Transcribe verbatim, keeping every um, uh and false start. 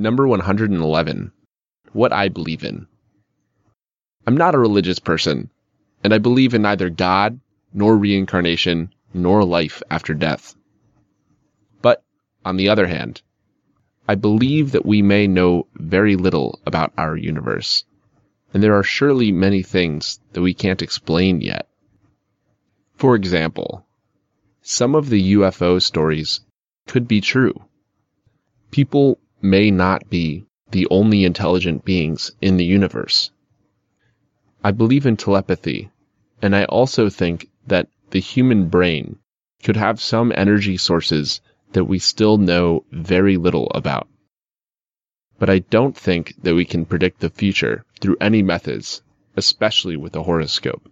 Number one hundred eleven. What I believe in. I'm not a religious person, and I believe in neither God, nor reincarnation, nor life after death. But, on the other hand, I believe that we may know very little about our universe, and there are surely many things that we can't explain yet. For example, some of the U F O stories could be true. People may not be the only intelligent beings in the universe. I believe in telepathy, and I also think that the human brain could have some energy sources that we still know very little about. But I don't think that we can predict the future through any methods, especially with a horoscope.